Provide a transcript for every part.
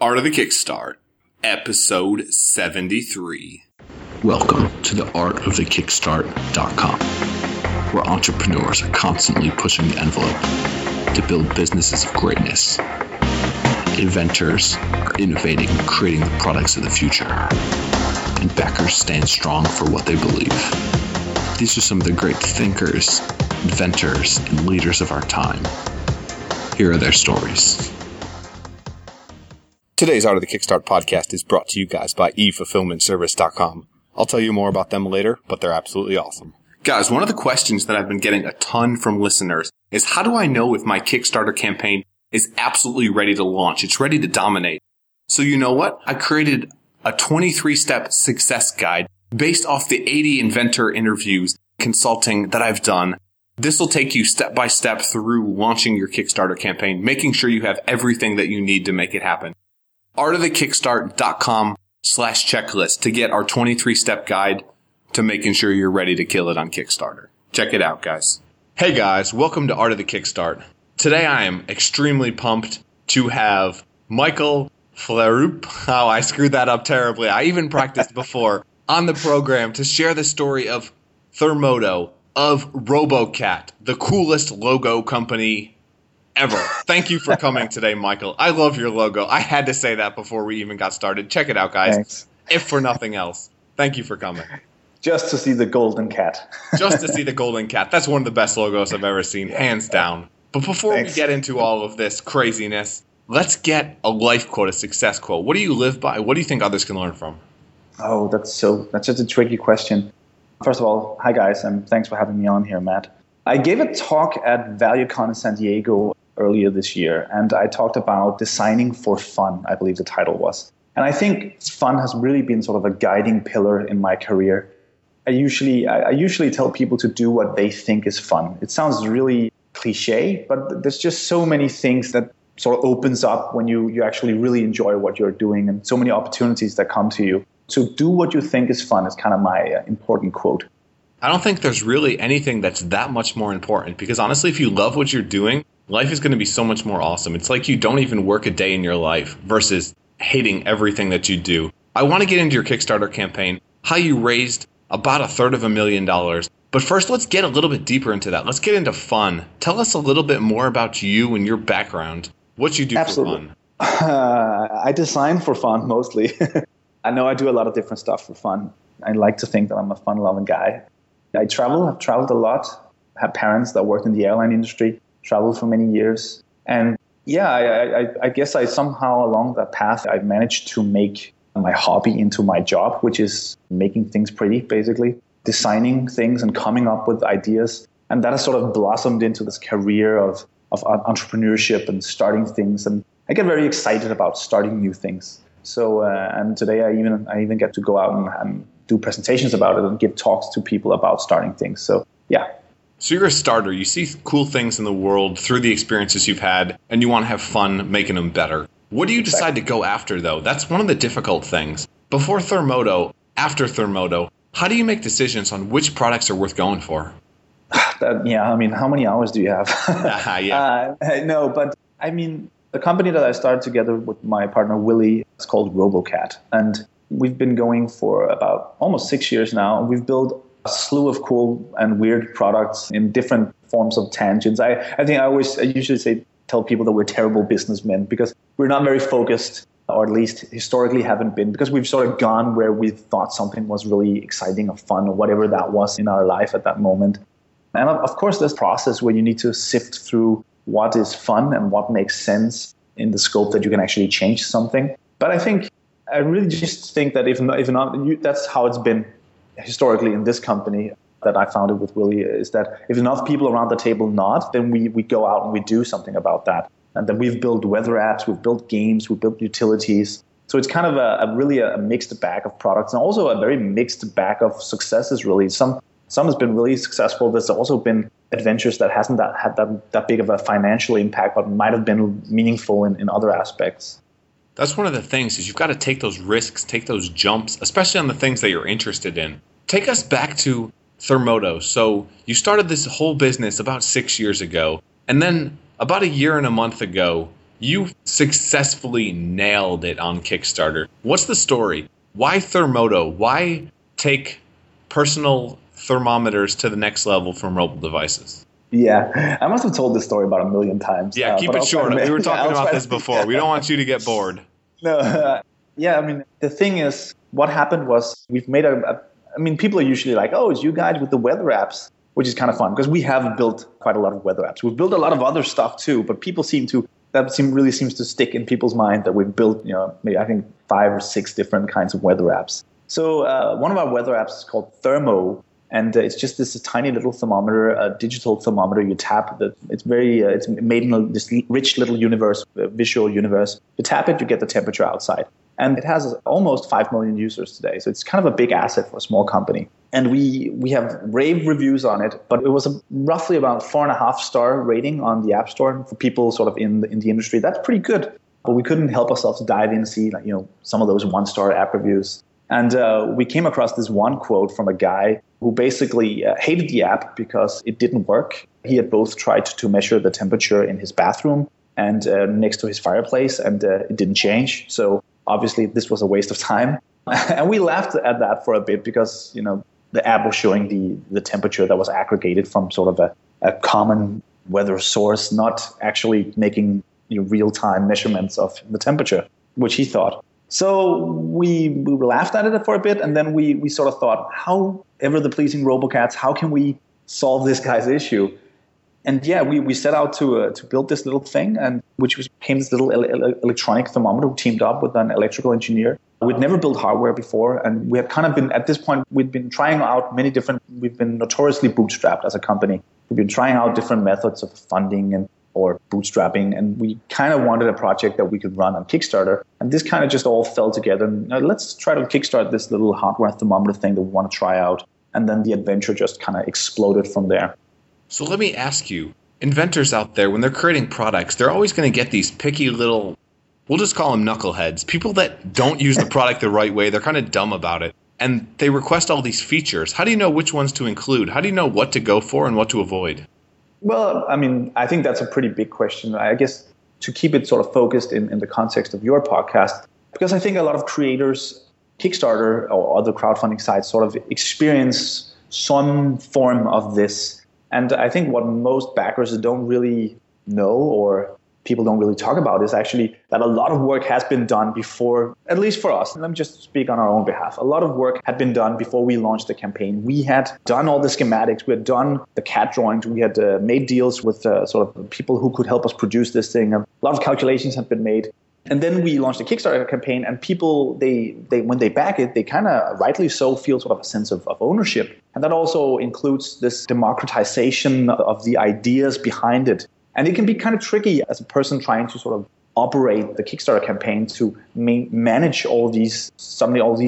Art of the Kickstart, episode 73. Welcome to the Art of the Kickstart.com, where entrepreneurs are constantly pushing the envelope to build businesses of greatness. Inventors are innovating, creating the products of the future, and backers stand strong for what they believe. These are some of the great thinkers, inventors, and leaders of our time. Here are their stories. Today's Art of the Kickstart podcast is brought to you guys by eFulfillmentService.com. I'll tell you more about them later, but they're absolutely awesome. Guys, one of the questions that I've been getting a ton from listeners is, how do I know if my Kickstarter campaign is absolutely ready to launch? It's ready to dominate. So you know what? I created a 23-step success guide based off the 80 inventor interviews consulting that I've done. This will take you step by step through launching your Kickstarter campaign, making sure you have everything that you need to make it happen. artofthekickstart.com/checklist to get our 23-step guide to making sure you're ready to kill it on Kickstarter. Check it out, guys. Hey, guys. Welcome to Art of the Kickstart. Today, I am extremely pumped to have Michael Flarup. Oh, I screwed that up terribly. I even practiced before on the program to share the story of Thermodo, of RoboCat, the coolest logo company ever. Thank you for coming today, Michael. I love your logo. I had to say that before we even got started. Check it out, guys. Thanks. If for nothing else. Thank you for coming. Just to see the golden cat. Just to see the golden cat. That's one of the best logos I've ever seen, hands down. But before we get into all of this craziness, let's get a life quote, a success quote. What do you live by? What do you think others can learn from? Oh, that's just a tricky question. First of all, hi guys, and thanks for having me on here, Matt. I gave a talk at ValueCon in San Diego earlier this year, and I talked about designing for fun, I believe the title was. And I think fun has really been sort of a guiding pillar in my career. I usually tell people to do what they think is fun. It sounds really cliche, but there's just so many things that sort of opens up when you actually really enjoy what you're doing, and so many opportunities that come to you. So do what you think is fun is kind of my important quote. I don't think there's really anything that's that much more important, because honestly, if you love what you're doing, life is going to be so much more awesome. It's like you don't even work a day in your life versus hating everything that you do. I want to get into your Kickstarter campaign, how you raised about $350,000. But first, let's get a little bit deeper into that. Let's get into fun. Tell us a little bit more about you and your background, what you do for fun. I design for fun mostly. I know I do a lot of different stuff for fun. I like to think that I'm a fun-loving guy. I travel. I've traveled a lot. I have parents that worked in the airline industry. Traveled for many years. And yeah, I guess I somehow along that path, I've managed to make my hobby into my job, which is making things pretty, basically. Designing things and coming up with ideas. And that has sort of blossomed into this career of entrepreneurship and starting things. And I get very excited about starting new things. So, and today I even get to go out and do presentations about it and give talks to people about starting things. So, yeah. So you're a starter. You see cool things in the world through the experiences you've had, and you want to have fun making them better. What do you decide to go after, though? That's one of the difficult things. Before Thermodo, after Thermodo, how do you make decisions on which products are worth going for? How many hours do you have? The company that I started together with my partner, Willie, is called RoboCat. And we've been going for about almost 6 years now. We've built a slew of cool and weird products in different forms of tangents. I usually tell people that we're terrible businessmen because we're not very focused, or at least historically haven't been, because we've sort of gone where we thought something was really exciting or fun or whatever that was in our life at that moment. And of course, there's a process where you need to sift through what is fun and what makes sense in the scope that you can actually change something. But I really just think that if not, that's how it's been historically in this company that I founded with Willie, is that if enough people around the table nod, then we go out and we do something about that. And then we've built weather apps, we've built games, we've built utilities. So it's kind of a really mixed bag of products, and also a very mixed bag of successes, really. Some has been really successful. There's also been adventures that hasn't had that big of a financial impact, but might have been meaningful in other aspects. That's one of the things, is you've got to take those risks, take those jumps, especially on the things that you're interested in. Take us back to Thermodo. So you started this whole business about 6 years ago, and then about a year and a month ago, You successfully nailed it on Kickstarter. What's the story? Why Thermodo? Why take personal thermometers to the next level from mobile devices? Yeah, I must have told this story about 1 million times. Yeah, keep it short. We were talking about this before. We don't want you to get bored. No, yeah, I mean, the thing is, what happened was we've made people are usually like, oh, it's you guys with the weather apps, which is kind of fun because we have built quite a lot of weather apps. We've built a lot of other stuff too, but really seems to stick in people's mind that we've built, maybe I think 5 or 6 different kinds of weather apps. So one of our weather apps is called Thermo. And it's just this tiny little thermometer, a digital thermometer. You tap it. It's very, it's made in this rich little universe, visual universe. You tap it, you get the temperature outside. And it has almost 5 million users today. So it's kind of a big asset for a small company. And we have rave reviews on it, but it was roughly about 4.5-star rating on the App Store for people sort of in the industry. That's pretty good. But we couldn't help ourselves to dive in and see, some of those 1-star app reviews. And we came across this one quote from a guy who basically hated the app because it didn't work. He had both tried to measure the temperature in his bathroom and next to his fireplace, and it didn't change. So obviously this was a waste of time. And we laughed at that for a bit because, the app was showing the temperature that was aggregated from sort of a common weather source, not actually making real-time measurements of the temperature, which he thought. So we laughed at it for a bit, and then we sort of thought, however the pleasing RoboCats, how can we solve this guy's issue? And yeah, we set out to build this little thing, and became this little electronic thermometer. We teamed up with an electrical engineer. We'd never built hardware before, and we had kind of been, at this point, we'd been trying out many different, we've been notoriously bootstrapped as a company. We've been trying out different methods of funding or bootstrapping, and we kind of wanted a project that we could run on Kickstarter. And this kind of just all fell together. And let's try to kickstart this little hardware thermometer thing that we want to try out. And then the adventure just kind of exploded from there. So let me ask you, inventors out there, when they're creating products, they're always going to get these picky little, we'll just call them knuckleheads, people that don't use the product the right way. They're kind of dumb about it. And they request all these features. How do you know which ones to include? How do you know what to go for and what to avoid? Well, I mean, I think that's a pretty big question. I guess to keep it sort of focused in the context of your podcast, because I think a lot of creators, Kickstarter or other crowdfunding sites sort of experience some form of this. And I think what most backers don't really know or people don't really talk about is actually that a lot of work has been done before, at least for us. And let me just speak on our own behalf. A lot of work had been done before we launched the campaign. We had done all the schematics. We had done the CAD drawings. We had made deals with sort of people who could help us produce this thing. A lot of calculations had been made. And then we launched a Kickstarter campaign, and people, they when they back it, they kind of rightly so feel sort of a sense of ownership. And that also includes this democratization of the ideas behind it. And it can be kind of tricky as a person trying to sort of operate the Kickstarter campaign to manage all these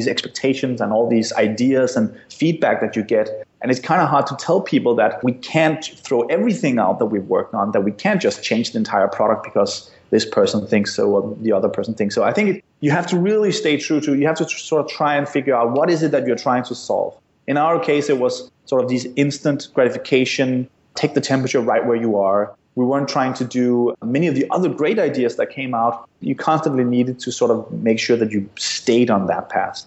expectations and all these ideas and feedback that you get. And it's kind of hard to tell people that we can't throw everything out that we've worked on, that we can't just change the entire product because this person thinks so or the other person thinks so. I think you have to really stay true to, you have to sort of try and figure out what is it that you're trying to solve. In our case, it was sort of these instant gratification, take the temperature right where you are. We weren't trying to do many of the other great ideas that came out. You constantly needed to sort of make sure that you stayed on that path.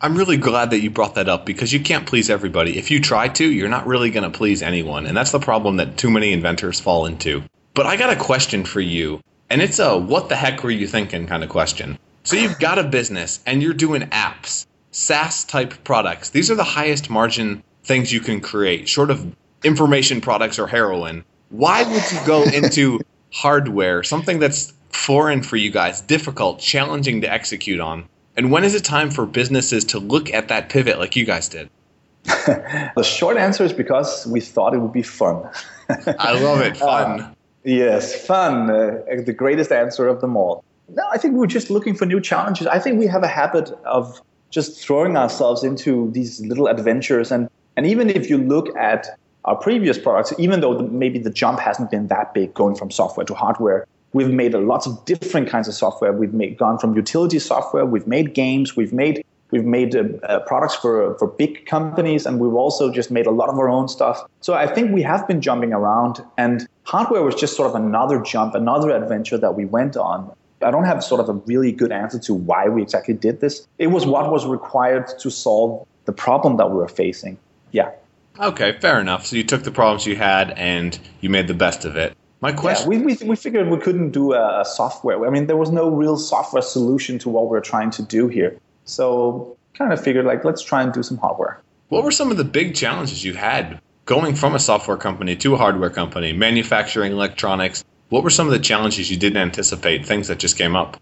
I'm really glad that you brought that up because you can't please everybody. If you try to, you're not really going to please anyone. And that's the problem that too many inventors fall into. But I got a question for you. And it's a what the heck were you thinking kind of question. So you've got a business and you're doing apps, SaaS type products. These are the highest margin things you can create, short of information products or heroin. Why would you go into hardware, something that's foreign for you guys, difficult, challenging to execute on? And when is it time for businesses to look at that pivot like you guys did? The short answer is because we thought it would be fun. I love it. Fun. Yes, fun. The greatest answer of them all. No, I think we were just looking for new challenges. I think we have a habit of just throwing ourselves into these little adventures. And even if you look at our previous products, even though maybe the jump hasn't been that big going from software to hardware, we've made lots of different kinds of software. We've gone from utility software, we've made games, we've made We've made products for big companies, and we've also just made a lot of our own stuff. So I think we have been jumping around, and hardware was just sort of another jump, another adventure that we went on. I don't have sort of a really good answer to why we exactly did this. It was what was required to solve the problem that we were facing. Yeah. Okay, fair enough. So you took the problems you had and you made the best of it. My question. Yeah, we figured we couldn't do a software. I mean, there was no real software solution to what we were trying to do here. So kind of figured, like, let's try and do some hardware. What were some of the big challenges you had going from a software company to a hardware company, manufacturing electronics? What were some of the challenges you didn't anticipate, things that just came up?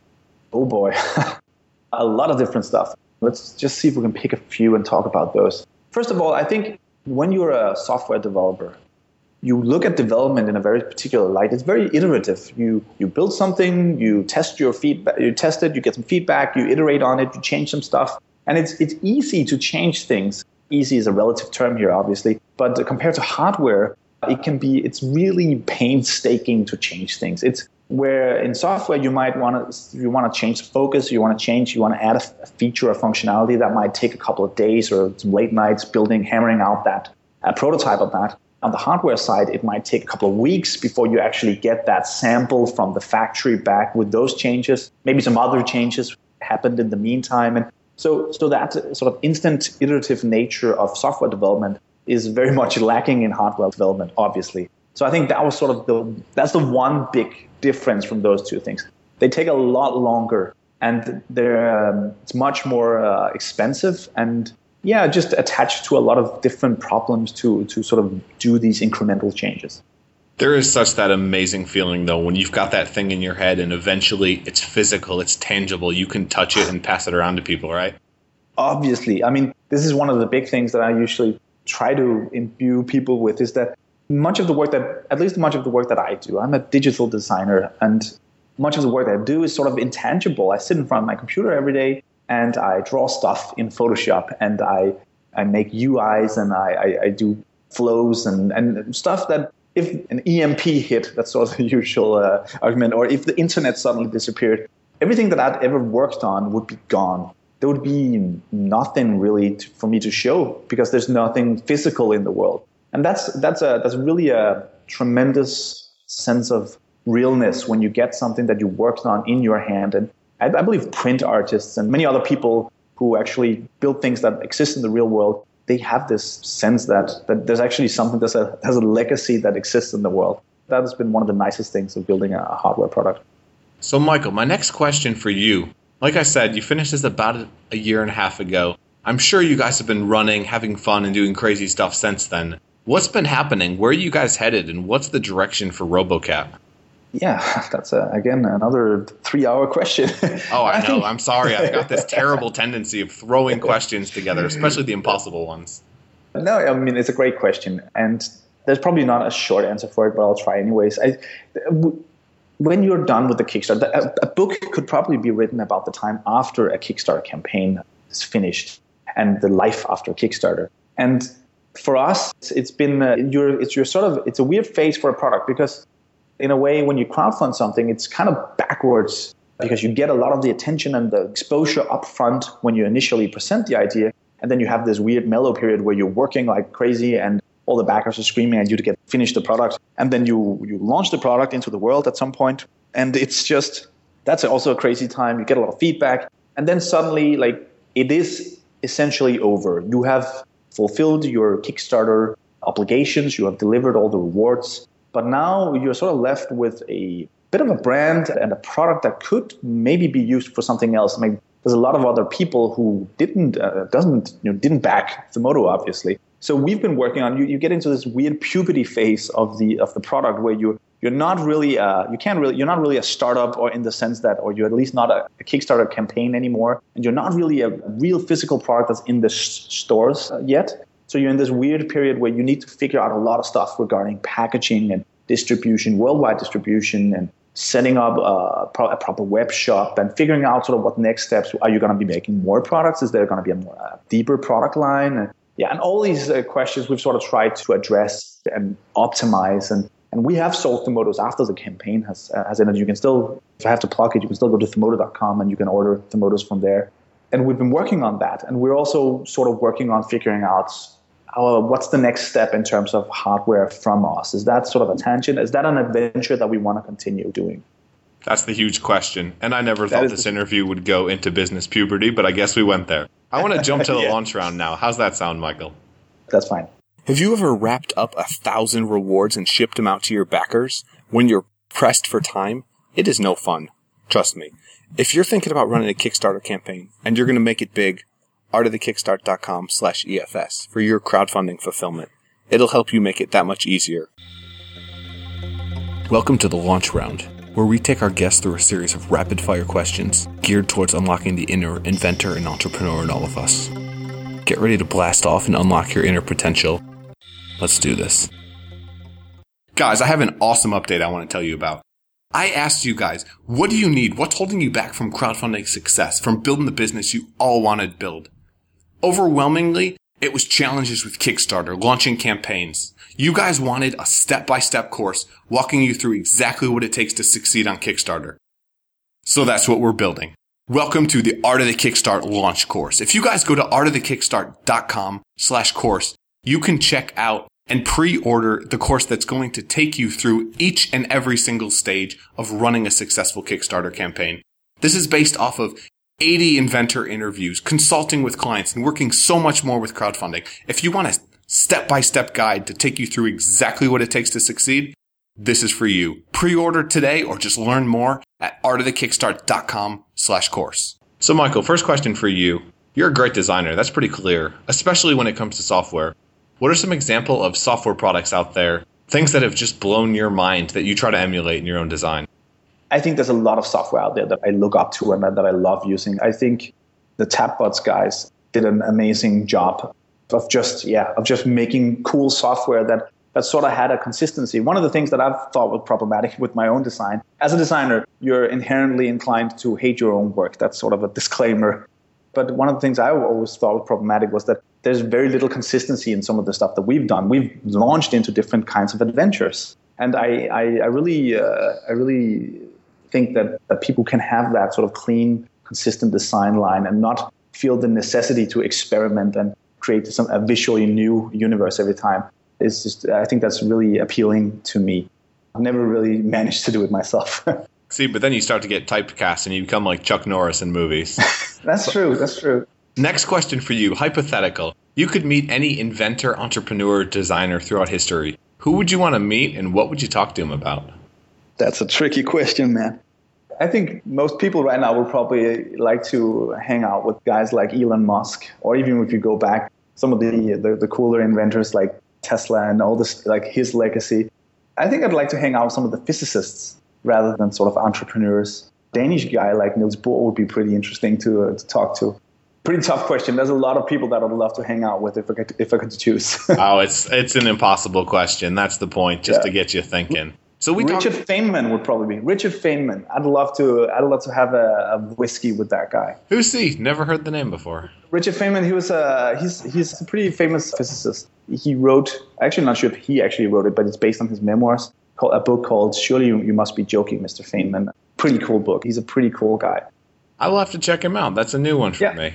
Oh, boy. A lot of different stuff. Let's just see if we can pick a few and talk about those. First of all, I think when you're a software developer, you look at development in a very particular light. It's very iterative. You build something, you test your feedback, you test it, you get some feedback, you iterate on it, you change some stuff. And it's easy to change things. Easy is a relative term here, obviously. But compared to hardware, it's really painstaking to change things. It's where in software you might want to change focus, you want to add a feature or functionality that might take a couple of days or some late nights hammering out that prototype of that. On the hardware side, it might take a couple of weeks before you actually get that sample from the factory back with those changes. Maybe some other changes happened in the meantime. And so that sort of instant iterative nature of software development is very much lacking in hardware development, obviously. So I think that was sort of that's the one big difference from those two things. They take a lot longer, and they're it's much more expensive, and yeah, just attached to a lot of different problems to sort of do these incremental changes. There is such that amazing feeling, though, when you've got that thing in your head and eventually it's physical, it's tangible, you can touch it and pass it around to people, right? Obviously. I mean, this is one of the big things that I usually try to imbue people with, is that much of the work that I do, I'm a digital designer, and much of the work that I do is sort of intangible. I sit in front of my computer every day, and I draw stuff in Photoshop, and I make UIs, and I do flows and stuff that if an EMP hit, that's sort of the usual argument, or if the internet suddenly disappeared, everything that I'd ever worked on would be gone. There would be nothing really for me to show because there's nothing physical in the world. And that's really a tremendous sense of realness when you get something that you worked on in your hand. And I believe print artists and many other people who actually build things that exist in the real world, they have this sense that there's actually something, there's a legacy that exists in the world. That has been one of the nicest things of building a hardware product. So, Michael, my next question for you. Like I said, you finished this about a year and a half ago. I'm sure you guys have been running, having fun, and doing crazy stuff since then. What's been happening? Where are you guys headed, and what's the direction for RoboCat? Yeah, that's, again, another 3-hour question. Oh, I know. I'm sorry. I've got this terrible tendency of throwing questions together, especially the impossible ones. No, I mean, it's a great question. And there's probably not a short answer for it, but I'll try anyways. When you're done with the Kickstarter, a book could probably be written about the time after a Kickstarter campaign is finished and the life after Kickstarter. And for us, it's been it's a weird phase for a product because, in a way, when you crowdfund something, it's kind of backwards because you get a lot of the attention and the exposure up front when you initially present the idea. And then you have this weird mellow period where you're working like crazy and all the backers are screaming at you to finish the product. And then you launch the product into the world at some point. And it's just, that's also a crazy time. You get a lot of feedback. And then suddenly, it is essentially over. You have fulfilled your Kickstarter obligations. You have delivered all the rewards. But now you're sort of left with a bit of a brand and a product that could maybe be used for something else. I mean, there's a lot of other people who didn't back Thermodo, obviously. So we've been working on you get into this weird puberty phase of the product where you're not really you're not really a startup or in the sense that or you're at least not a Kickstarter campaign anymore, and you're not really a real physical product that's in the stores yet. So you're in this weird period where you need to figure out a lot of stuff regarding packaging and distribution, worldwide distribution, and setting up a proper web shop and figuring out sort of what next steps. Are you going to be making more products? Is there going to be a more deeper product line? And all these questions we've sort of tried to address and optimize. And we have sold Thermodos after the campaign has ended. You can still, if I have to plug it, you can still go to Thermodo.com and you can order Thermodos from there. And we've been working on that. And we're also sort of working on figuring out what's the next step in terms of hardware from us. Is that sort of a tangent? Is that an adventure that we want to continue doing? That's the huge question. And I never thought this interview would go into business puberty, but I guess we went there. I want to jump to the launch round now. How's that sound, Michael? That's fine. Have you ever wrapped up 1,000 rewards and shipped them out to your backers? When you're pressed for time, it is no fun. Trust me. If you're thinking about running a Kickstarter campaign and you're going to make it big, artofthekickstart.com/EFS for your crowdfunding fulfillment. It'll help you make it that much easier. Welcome to the launch round, where we take our guests through a series of rapid-fire questions geared towards unlocking the inner inventor and entrepreneur in all of us. Get ready to blast off and unlock your inner potential. Let's do this. Guys, I have an awesome update I want to tell you about. I asked you guys, what do you need? What's holding you back from crowdfunding success, from building the business you all wanted to build? Overwhelmingly, it was challenges with Kickstarter, launching campaigns. You guys wanted a step-by-step course walking you through exactly what it takes to succeed on Kickstarter. So that's what we're building. Welcome to the Art of the Kickstart launch course. If you guys go to artofthekickstart.com/course, you can check out and pre-order the course that's going to take you through each and every single stage of running a successful Kickstarter campaign. This is based off of 80 inventor interviews, consulting with clients, and working so much more with crowdfunding. If you want a step-by-step guide to take you through exactly what it takes to succeed, this is for you. Pre-order today or just learn more at artofthekickstart.com/course. So Michael, first question for you. You're a great designer. That's pretty clear, especially when it comes to software. What are some examples of software products out there, things that have just blown your mind that you try to emulate in your own design? I think there's a lot of software out there that I look up to and that I love using. I think the Tapbots guys did an amazing job of just making cool software that sort of had a consistency. One of the things that I've thought was problematic with my own design, as a designer, you're inherently inclined to hate your own work. That's sort of a disclaimer. But one of the things I always thought was problematic was that there's very little consistency in some of the stuff that we've done. We've launched into different kinds of adventures. And I really think that people can have that sort of clean, consistent design line and not feel the necessity to experiment and create a visually new universe every time. It's just, I think that's really appealing to me. I've never really managed to do it myself. See, but then you start to get typecast and you become like Chuck Norris in movies. That's true. Next question for you, hypothetical. You could meet any inventor, entrepreneur, designer throughout history. Who would you want to meet and what would you talk to him about? That's a tricky question, man. I think most people right now would probably like to hang out with guys like Elon Musk, or even if you go back, some of the cooler inventors like Tesla and all this, like his legacy. I think I'd like to hang out with some of the physicists rather than sort of entrepreneurs. Danish guy like Niels Bohr would be pretty interesting to talk to. Pretty tough question. There's a lot of people that I'd love to hang out with if I could choose. Oh, it's an impossible question. That's the point, just to get you thinking. So Richard Feynman would probably be. Richard Feynman. I'd love to have a whiskey with that guy. Who's he? Never heard the name before. Richard Feynman. He was he's a pretty famous physicist. He wrote. Actually, not sure if he actually wrote it, but it's based on his memoirs. A book called "Surely You Must Be Joking, Mr. Feynman." Pretty cool book. He's a pretty cool guy. I will have to check him out. That's a new one for me.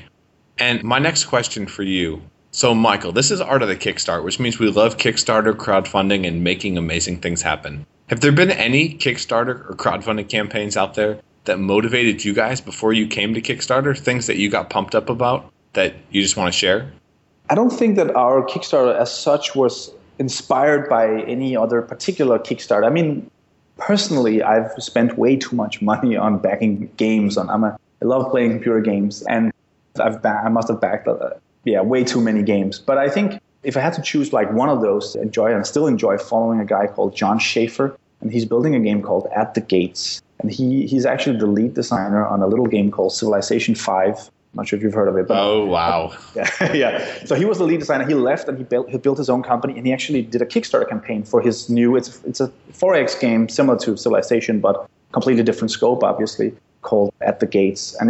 And my next question for you. So, Michael, this is Art of the Kickstart, which means we love Kickstarter, crowdfunding, and making amazing things happen. Have there been any Kickstarter or crowdfunding campaigns out there that motivated you guys before you came to Kickstarter? Things that you got pumped up about that you just want to share? I don't think that our Kickstarter as such was inspired by any other particular Kickstarter. I mean, personally, I've spent way too much money on backing games. I love playing computer games, and I must have backed way too many games. But I think if I had to choose like one of those, I still enjoy following a guy called John Schaefer, and he's building a game called At The Gates. And he's actually the lead designer on a little game called Civilization 5. I'm not sure if you've heard of it. But, oh, wow. Yeah. So he was the lead designer. He left and he built his own company, and he actually did a Kickstarter campaign for his new, it's a 4X game similar to Civilization, but completely different scope, obviously, called At The Gates. And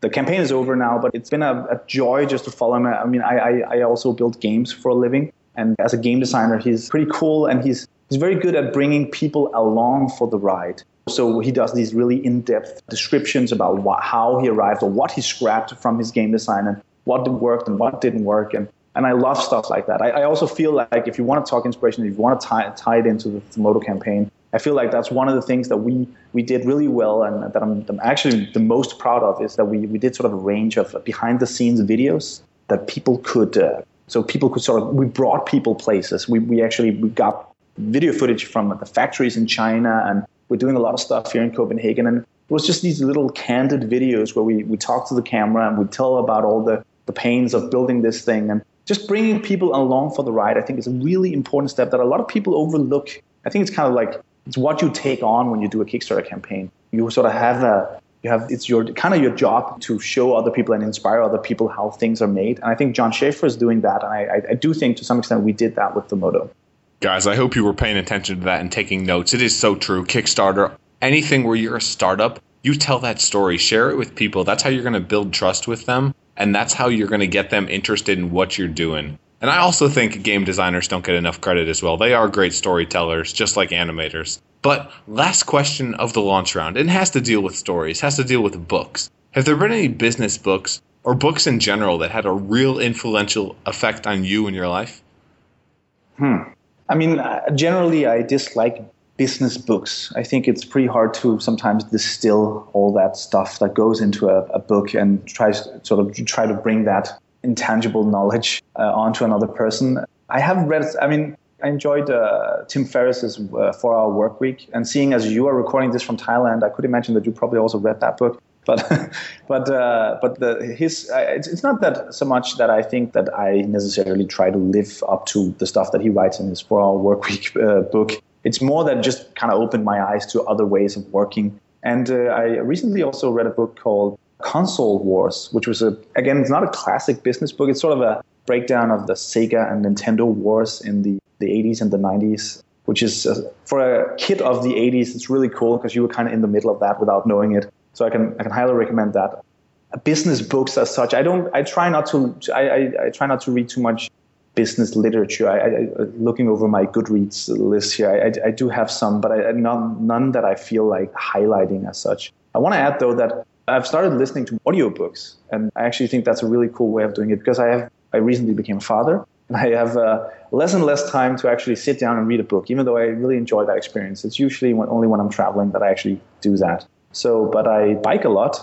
the campaign is over now, but it's been a joy just to follow him. I mean, I also build games for a living. And as a game designer, he's pretty cool. And he's very good at bringing people along for the ride. So he does these really in-depth descriptions about how he arrived or what he scrapped from his game design and what worked and what didn't work. And I love stuff like that. I also feel like if you want to talk inspiration, if you want to tie it into the Thermodo campaign, I feel like that's one of the things that we did really well and that I'm actually the most proud of is that we did sort of a range of behind-the-scenes videos that people could we brought people places. We got video footage from the factories in China, and we're doing a lot of stuff here in Copenhagen. And it was just these little candid videos where we talk to the camera and we tell about all the pains of building this thing. And just bringing people along for the ride, I think, is a really important step that a lot of people overlook. I think it's kind of like it's what you take on when you do a Kickstarter campaign. You sort of it's your kind of your job to show other people and inspire other people how things are made. And I think John Schaefer is doing that. And I do think to some extent we did that with Thermodo. Guys, I hope you were paying attention to that and taking notes. It is so true. Kickstarter, anything where you're a startup, you tell that story, share it with people. That's how you're going to build trust with them. And that's how you're going to get them interested in what you're doing. And I also think game designers don't get enough credit as well. They are great storytellers, just like animators. But last question of the launch round, it has to deal with stories, has to deal with books. Have there been any business books or books in general that had a real influential effect on you in your life? I mean, generally I dislike business books. I think it's pretty hard to sometimes distill all that stuff that goes into a book and try to bring that intangible knowledge onto another person. I have read, I enjoyed Tim Ferriss's 4-Hour Workweek, and seeing as you are recording this from Thailand, I could imagine that you probably also read that book. It's not that so much that I think that I necessarily try to live up to the stuff that he writes in his 4-Hour Workweek book. It's more that just kind of opened my eyes to other ways of working. And I recently also read a book called Console Wars, which was it's not a classic business book. It's sort of a breakdown of the Sega and Nintendo wars in the 80s and the 90s, which is for a kid of the 80s, it's really cool because you were kind of in the middle of that without knowing it. So I can highly recommend that. Business books as such, I try not to read too much business literature. I looking over my Goodreads list here, I do have some, but none that I feel like highlighting as such. I want to add though that I've started listening to audiobooks, and I actually think that's a really cool way of doing it because I recently became a father, and I have less and less time to actually sit down and read a book, even though I really enjoy that experience. It's usually only when I'm traveling that I actually do that. So, but I bike a lot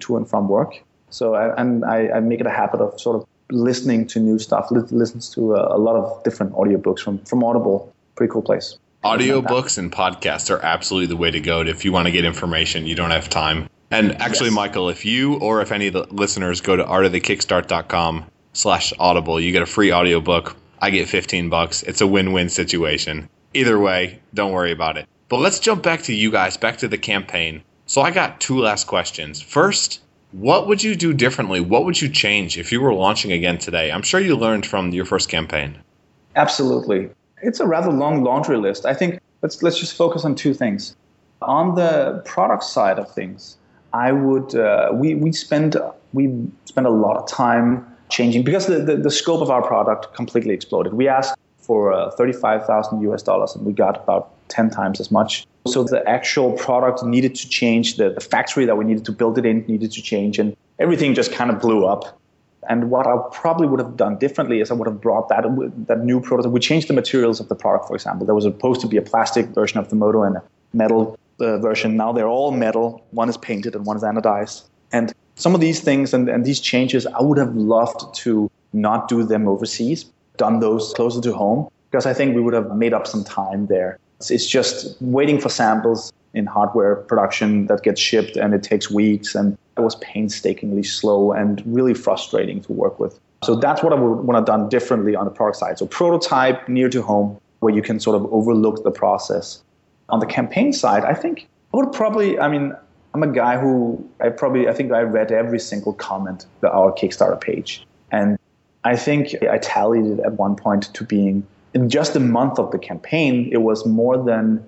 to and from work. So, I make it a habit of sort of listening to new stuff, listens to a lot of different audiobooks from Audible. Pretty cool place. Audiobooks and podcasts are absolutely the way to go if you want to get information, you don't have time. And actually, yes. Michael, if you or if any of the listeners go to artofthekickstart.com/audible, you get a free audiobook. I get $15. It's a win-win situation. Either way, don't worry about it. But let's jump back to you guys, back to the campaign. So I got two last questions. First, what would you do differently? What would you change if you were launching again today? I'm sure you learned from your first campaign. Absolutely. It's a rather long laundry list. I think let's just focus on two things. On the product side of things, I would we spend a lot of time changing because the scope of our product completely exploded. We asked for $35,000 and we got about 10 times as much. So the actual product needed to change, the factory that we needed to build it in needed to change, and everything just kind of blew up. And what I probably would have done differently is I would have brought that new prototype. We changed the materials of the product, for example. There was supposed to be a plastic version of Thermodo and a metal version. Now they're all metal. One is painted and one is anodized. And some of these things and these changes, I would have loved to not do them overseas, done those closer to home, because I think we would have made up some time there. It's just waiting for samples in hardware production that gets shipped, and it takes weeks, and it was painstakingly slow and really frustrating to work with. So that's what I would want to have done differently on the product side. So prototype near to home where you can sort of overlook the process. On the campaign side, I think I would probably, I'm a guy who I think I read every single comment on our Kickstarter page. And I think I tallied it at one point to being, in just the month of the campaign, it was more than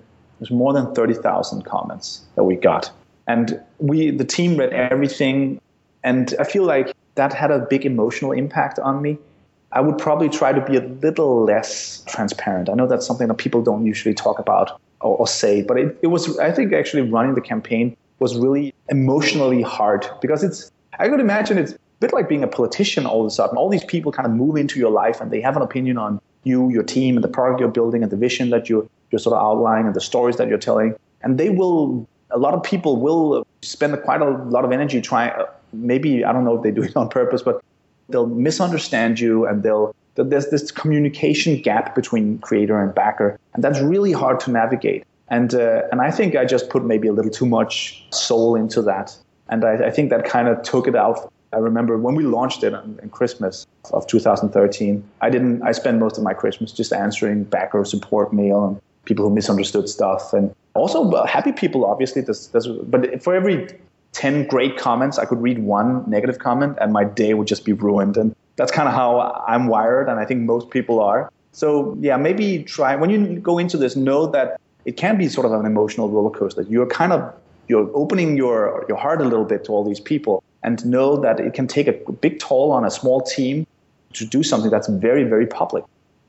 30,000 comments that we got, and the team read everything, and I feel like that had a big emotional impact on me. I would probably try to be a little less transparent. I know that's something that people don't usually talk about, or say. But it was, I think, actually running the campaign was really emotionally hard, because it's, I could imagine it's a bit like being a politician all of a sudden. All these people kind of move into your life and they have an opinion on you, your team, and the product you're building, and the vision that you're sort of outlining, and the stories that you're telling. And they will, a lot of people will spend quite a lot of energy trying, maybe, I don't know if they do it on purpose, but they'll misunderstand you, and there's this communication gap between creator and backer, and that's really hard to navigate. And I think I just put maybe a little too much soul into that. And I think that kind of took it out. I remember when we launched it in Christmas of 2013, I spent most of my Christmas just answering backer support mail and people who misunderstood stuff, and also happy people, obviously. But for every 10 great comments, I could read one negative comment and my day would just be ruined. And that's kind of how I'm wired, and I think most people are. So yeah, maybe try, when you go into this, know that it can be sort of an emotional roller coaster. You're opening your heart a little bit to all these people, and know that it can take a big toll on a small team to do something that's very, very public.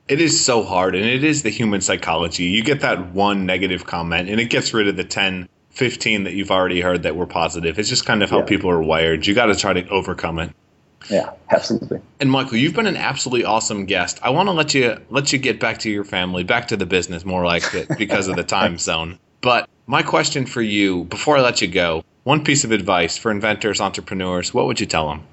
It is so hard, and it is the human psychology. You get that one negative comment, and it gets rid of the 10, 15 that you've already heard that were positive. It's just kind of how people are wired. You got to try to overcome it. Yeah, absolutely. And Michael, you've been an absolutely awesome guest. I want to let you get back to your family, back to the business, more like it, because of the time zone. But my question for you, before I let you go, one piece of advice for inventors, entrepreneurs, what would you tell them?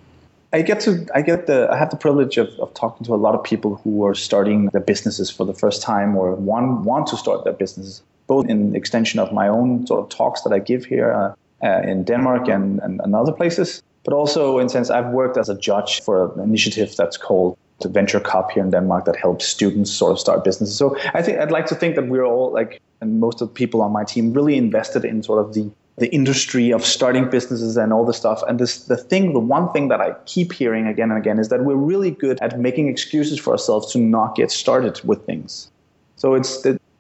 I have the privilege of talking to a lot of people who are starting their businesses for the first time, or want to start their businesses, both in extension of my own sort of talks that I give here in Denmark and other places, but also in sense I've worked as a judge for an initiative that's called the Venture Cop here in Denmark that helps students sort of start businesses. So I'd like to think that we're all, like, and most of the people on my team, really invested in sort of the industry of starting businesses and all the stuff. And the one thing that I keep hearing again and again is that we're really good at making excuses for ourselves to not get started with things. So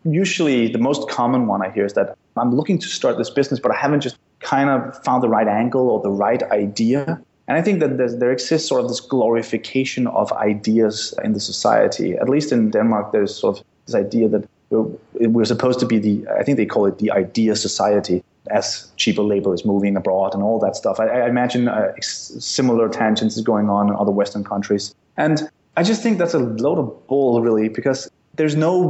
usually the most common one I hear is that I'm looking to start this business, but I haven't just kind of found the right angle or the right idea. And I think that there exists sort of this glorification of ideas in the society. At least in Denmark, there's sort of this idea that we're supposed to be I think they call it the idea society, as cheaper labor is moving abroad and all that stuff. I imagine similar tangents is going on in other Western countries. And I just think that's a load of bull, really, because there's no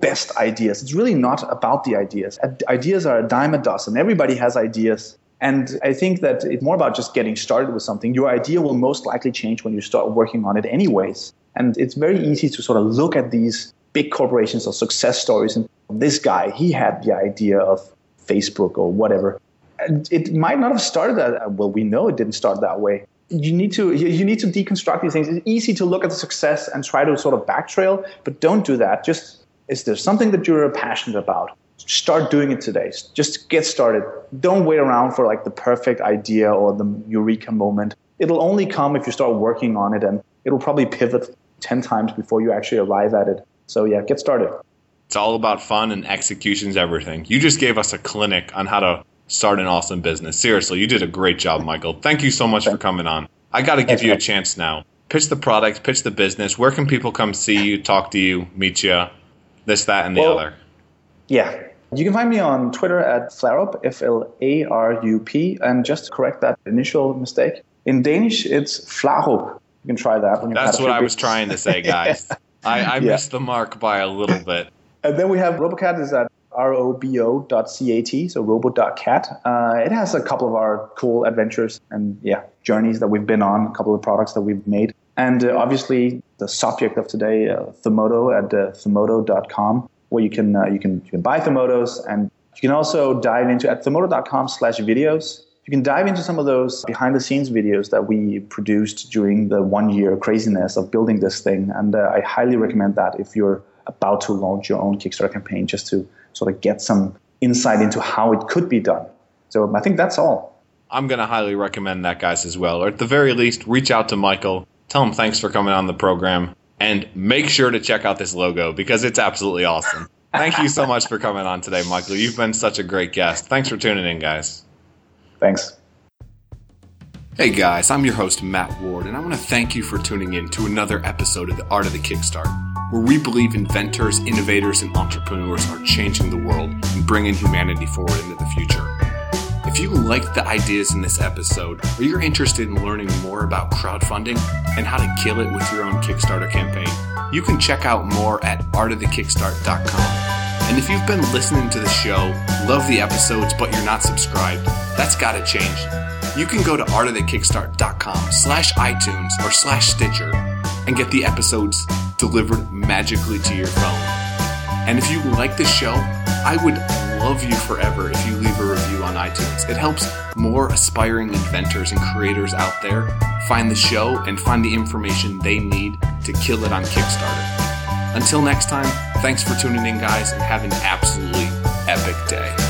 best ideas. It's really not about the ideas. Ideas are a dime a dozen. Everybody has ideas. And I think that it's more about just getting started with something. Your idea will most likely change when you start working on it anyways. And it's very easy to sort of look at these big corporations or success stories. And this guy, he had the idea of Facebook or whatever. And it might not have started that. Well, we know it didn't start that way. You need to deconstruct these things. It's easy to look at the success and try to sort of backtrail, but don't do that. Just, is there something that you're passionate about? Start doing it today. Just get started. Don't wait around for like the perfect idea or the eureka moment. It'll only come if you start working on it, and it'll probably pivot 10 times before you actually arrive at it. So yeah, get started. It's all about fun, and execution's everything. You just gave us a clinic on how to start an awesome business. Seriously, you did a great job, Michael. Thank you so much for coming on. I got to give you a chance now. Pitch the product, pitch the business. Where can people come see you, talk to you, meet you, this, that, and the other? Yeah. You can find me on Twitter at Flarup, F-L-A-R-U-P, and just to correct that initial mistake, in Danish, it's Flarup. You can try that. That's what I was trying to say, guys. I missed the mark by a little bit. And then we have RoboCat is at robo.cat, so robo.cat. It has a couple of our cool adventures and journeys that we've been on, a couple of products that we've made. And obviously, the subject of today, Thermodo at thermodo.com. where you can buy Thermodos, and you can also dive into at thermodo.com/videos. You can dive into some of those behind-the-scenes videos that we produced during the 1-year craziness of building this thing, and I highly recommend that if you're about to launch your own Kickstarter campaign, just to sort of get some insight into how it could be done. So I think that's all. I'm going to highly recommend that, guys, as well. Or at the very least, reach out to Michael, tell him thanks for coming on the program. And make sure to check out this logo because it's absolutely awesome. Thank you so much for coming on today, Michael. You've been such a great guest. Thanks for tuning in, guys. Thanks. Hey, guys. I'm your host, Matt Ward, and I want to thank you for tuning in to another episode of the Art of the Kickstart. where we believe inventors, innovators, and entrepreneurs are changing the world and bringing humanity forward into the future. If you liked the ideas in this episode, or you're interested in learning more about crowdfunding and how to kill it with your own Kickstarter campaign, you can check out more at artofthekickstart.com. And if you've been listening to the show, love the episodes, but you're not subscribed, that's got to change. You can go to artofthekickstart.com/iTunes or /Stitcher and get the episodes delivered magically to your phone. And if you like the show, I would love you forever if you leave a review on iTunes. It helps more aspiring inventors and creators out there find the show and find the information they need to kill it on Kickstarter. Until next time, thanks for tuning in, guys, and have an absolutely epic day.